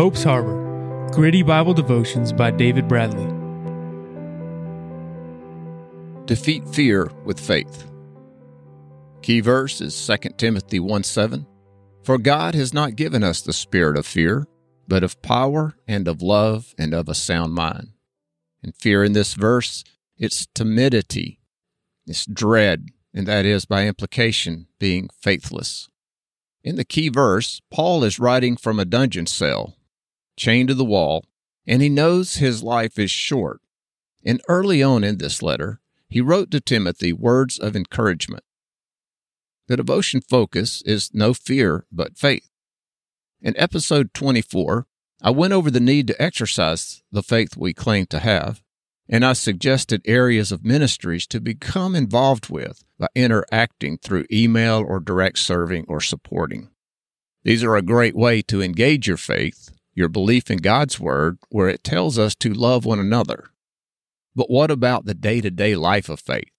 Hope's Harbor, Gritty Bible Devotions by David Bradley. Defeat fear with faith. Key verse is 2 Timothy 1:7. For God has not given us the spirit of fear, but of power and of love and of a sound mind. And fear in this verse, it's timidity, it's dread, and that is, by implication, being faithless. In the key verse, Paul is writing from a dungeon cell, chained to the wall, and he knows his life is short. And early on in this letter, he wrote to Timothy words of encouragement. The devotion focus is no fear but faith. In episode 24, I went over the need to exercise the faith we claim to have, and I suggested areas of ministries to become involved with by interacting through email or direct serving or supporting. These are a great way to engage your faith, your belief in God's Word, where it tells us to love one another. But what about the day-to-day life of faith?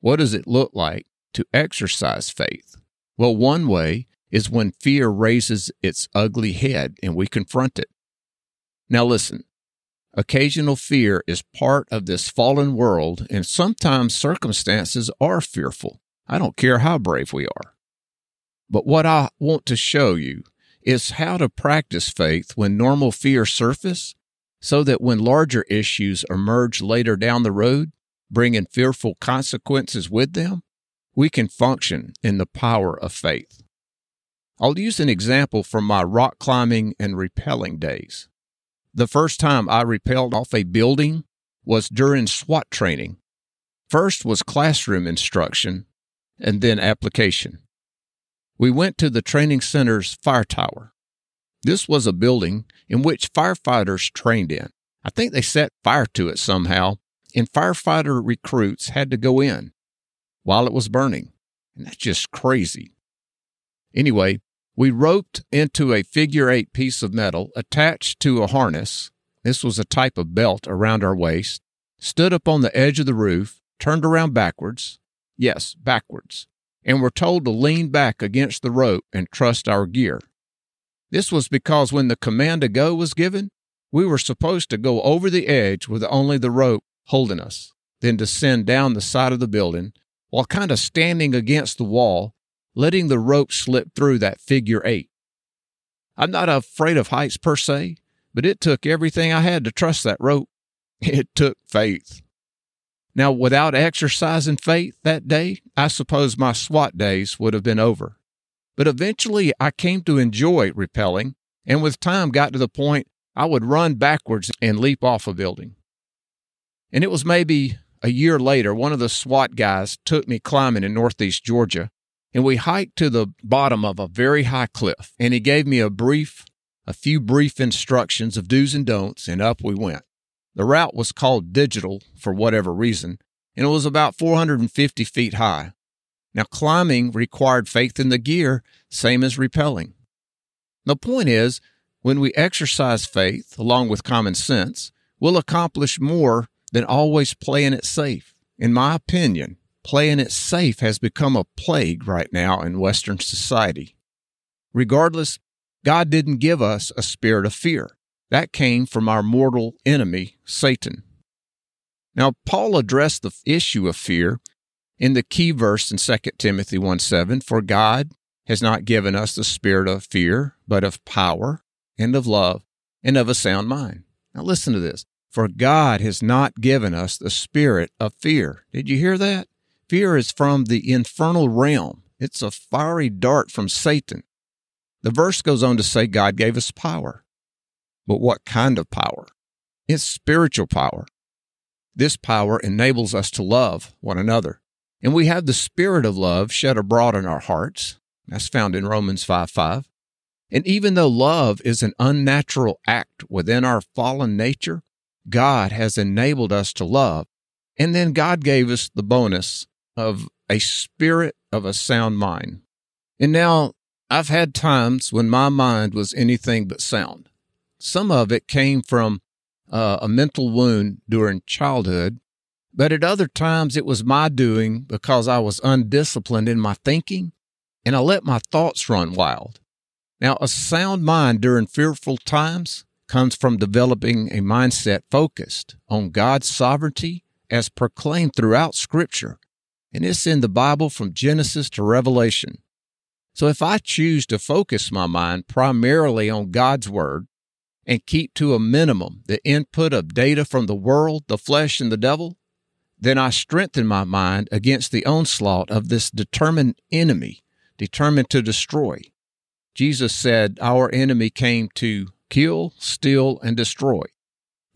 What does it look like to exercise faith? Well, one way is when fear raises its ugly head and we confront it. Now listen, occasional fear is part of this fallen world, and sometimes circumstances are fearful. I don't care how brave we are. But what I want to show you is how to practice faith when normal fear surfaces, so that when larger issues emerge later down the road, bringing fearful consequences with them, we can function in the power of faith. I'll use an example from my rock climbing and rappelling days. The first time I rappelled off a building was during SWAT training. First was classroom instruction, and then application. We went to the training center's fire tower. This was a building in which firefighters trained in. I think they set fire to it somehow, and firefighter recruits had to go in while it was burning. And that's just crazy. Anyway, we roped into a figure-8 piece of metal attached to a harness. This was a type of belt around our waist, stood up on the edge of the roof, turned around backwards, yes, backwards, and were told to lean back against the rope and trust our gear. This was because when the command to go was given, we were supposed to go over the edge with only the rope holding us, then descend down the side of the building while kind of standing against the wall, letting the rope slip through that figure 8. I'm not afraid of heights per se, but it took everything I had to trust that rope. It took faith. Now, without exercising faith that day, I suppose my SWAT days would have been over. But eventually, I came to enjoy rappelling, and with time got to the point I would run backwards and leap off a building. And it was maybe a year later, one of the SWAT guys took me climbing in northeast Georgia, and we hiked to the bottom of a very high cliff, and he gave me a few brief instructions of do's and don'ts, and up we went. The route was called Digital for whatever reason, and it was about 450 feet high. Now, climbing required faith in the gear, same as rappelling. The point is, when we exercise faith, along with common sense, we'll accomplish more than always playing it safe. In my opinion, playing it safe has become a plague right now in Western society. Regardless, God didn't give us a spirit of fear. That came from our mortal enemy, Satan. Now, Paul addressed the issue of fear in the key verse in 2 Timothy 1:7, for God has not given us the spirit of fear, but of power and of love and of a sound mind. Now listen to this. For God has not given us the spirit of fear. Did you hear that? Fear is from the infernal realm. It's a fiery dart from Satan. The verse goes on to say God gave us power. But what kind of power? It's spiritual power. This power enables us to love one another. And we have the spirit of love shed abroad in our hearts. That's found in Romans 5:5. And even though love is an unnatural act within our fallen nature, God has enabled us to love. And then God gave us the bonus of a spirit of a sound mind. And now, I've had times when my mind was anything but sound. Some of it came from a mental wound during childhood. But at other times, it was my doing because I was undisciplined in my thinking, and I let my thoughts run wild. Now, a sound mind during fearful times comes from developing a mindset focused on God's sovereignty as proclaimed throughout Scripture, and it's in the Bible from Genesis to Revelation. So if I choose to focus my mind primarily on God's Word and keep to a minimum the input of data from the world, the flesh, and the devil, then I strengthen my mind against the onslaught of this determined enemy, determined to destroy. Jesus said, "Our enemy came to kill, steal, and destroy."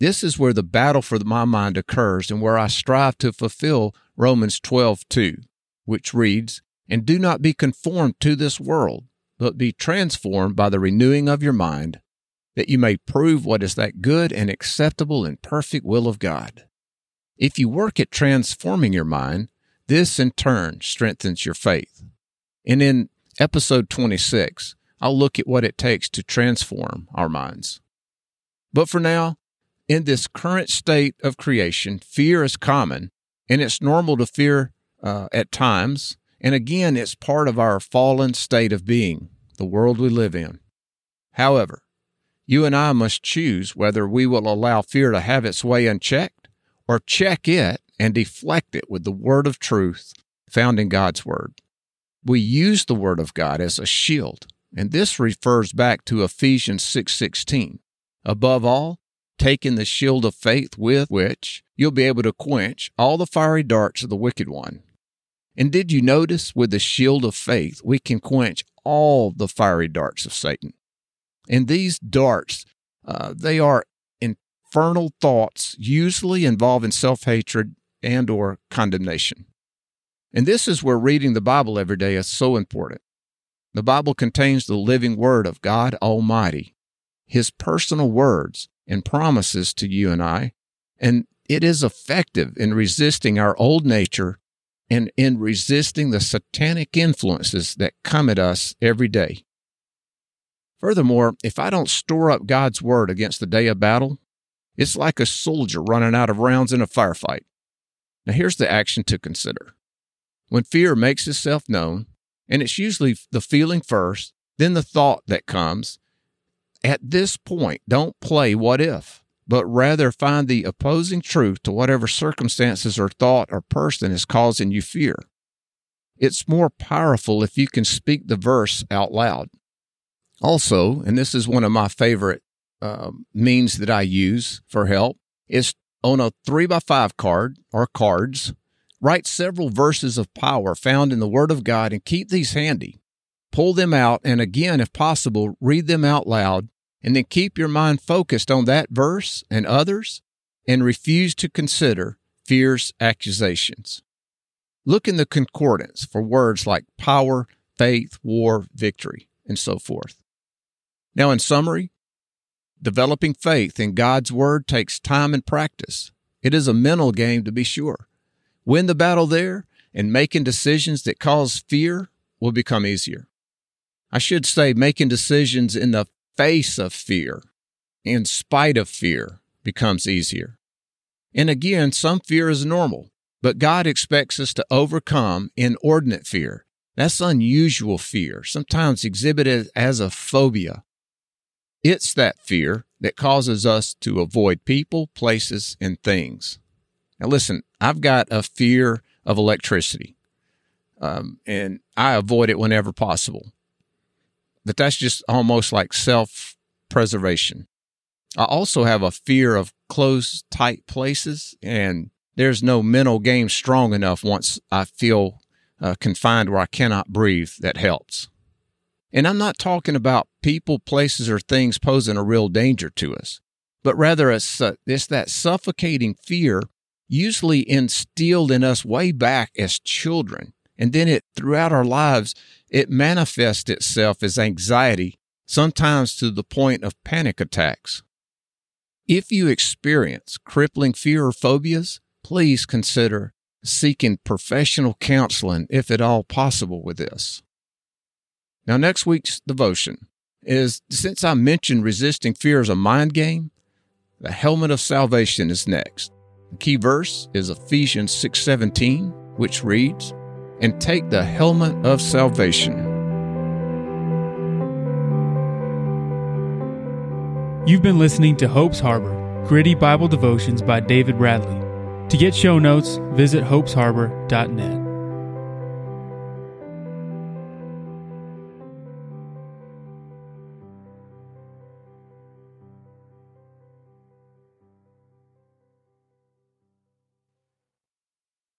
This is where the battle for my mind occurs and where I strive to fulfill Romans 12:2, which reads, "And do not be conformed to this world, but be transformed by the renewing of your mind, that you may prove what is that good and acceptable and perfect will of God." If you work at transforming your mind, this in turn strengthens your faith. And in episode 26, I'll look at what it takes to transform our minds. But for now, in this current state of creation, fear is common, and it's normal to fear at times. And again, it's part of our fallen state of being, the world we live in. However, you and I must choose whether we will allow fear to have its way unchecked or check it and deflect it with the word of truth found in God's Word. We use the Word of God as a shield, and this refers back to Ephesians 6:16. Above all, taking the shield of faith with which you'll be able to quench all the fiery darts of the wicked one. And did you notice with the shield of faith, we can quench all the fiery darts of Satan? And these darts, they are infernal thoughts usually involving self-hatred and or condemnation. And this is where reading the Bible every day is so important. The Bible contains the living Word of God Almighty, His personal words and promises to you and I, and it is effective in resisting our old nature and in resisting the satanic influences that come at us every day. Furthermore, if I don't store up God's Word against the day of battle, it's like a soldier running out of rounds in a firefight. Now here's the action to consider. When fear makes itself known, and it's usually the feeling first, then the thought that comes, at this point, don't play what if, but rather find the opposing truth to whatever circumstances or thought or person is causing you fear. It's more powerful if you can speak the verse out loud. Also, and this is one of my favorite means that I use for help, is on a 3x5 card or cards, write several verses of power found in the Word of God and keep these handy. Pull them out and again, if possible, read them out loud. And then keep your mind focused on that verse and others and refuse to consider fear's accusations. Look in the concordance for words like power, faith, war, victory, and so forth. Now, in summary, developing faith in God's Word takes time and practice. It is a mental game, to be sure. Win the battle there, and making decisions that cause fear will become easier. I should say making decisions in the face of fear, in spite of fear, becomes easier. And again, some fear is normal, but God expects us to overcome inordinate fear. That's unusual fear, sometimes exhibited as a phobia. It's that fear that causes us to avoid people, places, and things. Now listen, I've got a fear of electricity, and I avoid it whenever possible. But that's just almost like self-preservation. I also have a fear of closed, tight places, and there's no mental game strong enough once I feel confined where I cannot breathe that helps. And I'm not talking about people, places, or things posing a real danger to us, but rather it's that suffocating fear usually instilled in us way back as children. And then throughout our lives, it manifests itself as anxiety, sometimes to the point of panic attacks. If you experience crippling fear or phobias, please consider seeking professional counseling if at all possible with this. Now, next week's devotion is, since I mentioned resisting fear as a mind game, the helmet of salvation is next. The key verse is Ephesians 6:17, which reads, "And take the helmet of salvation." You've been listening to Hope's Harbor, Gritty Bible Devotions by David Bradley. To get show notes, visit hopesharbor.net.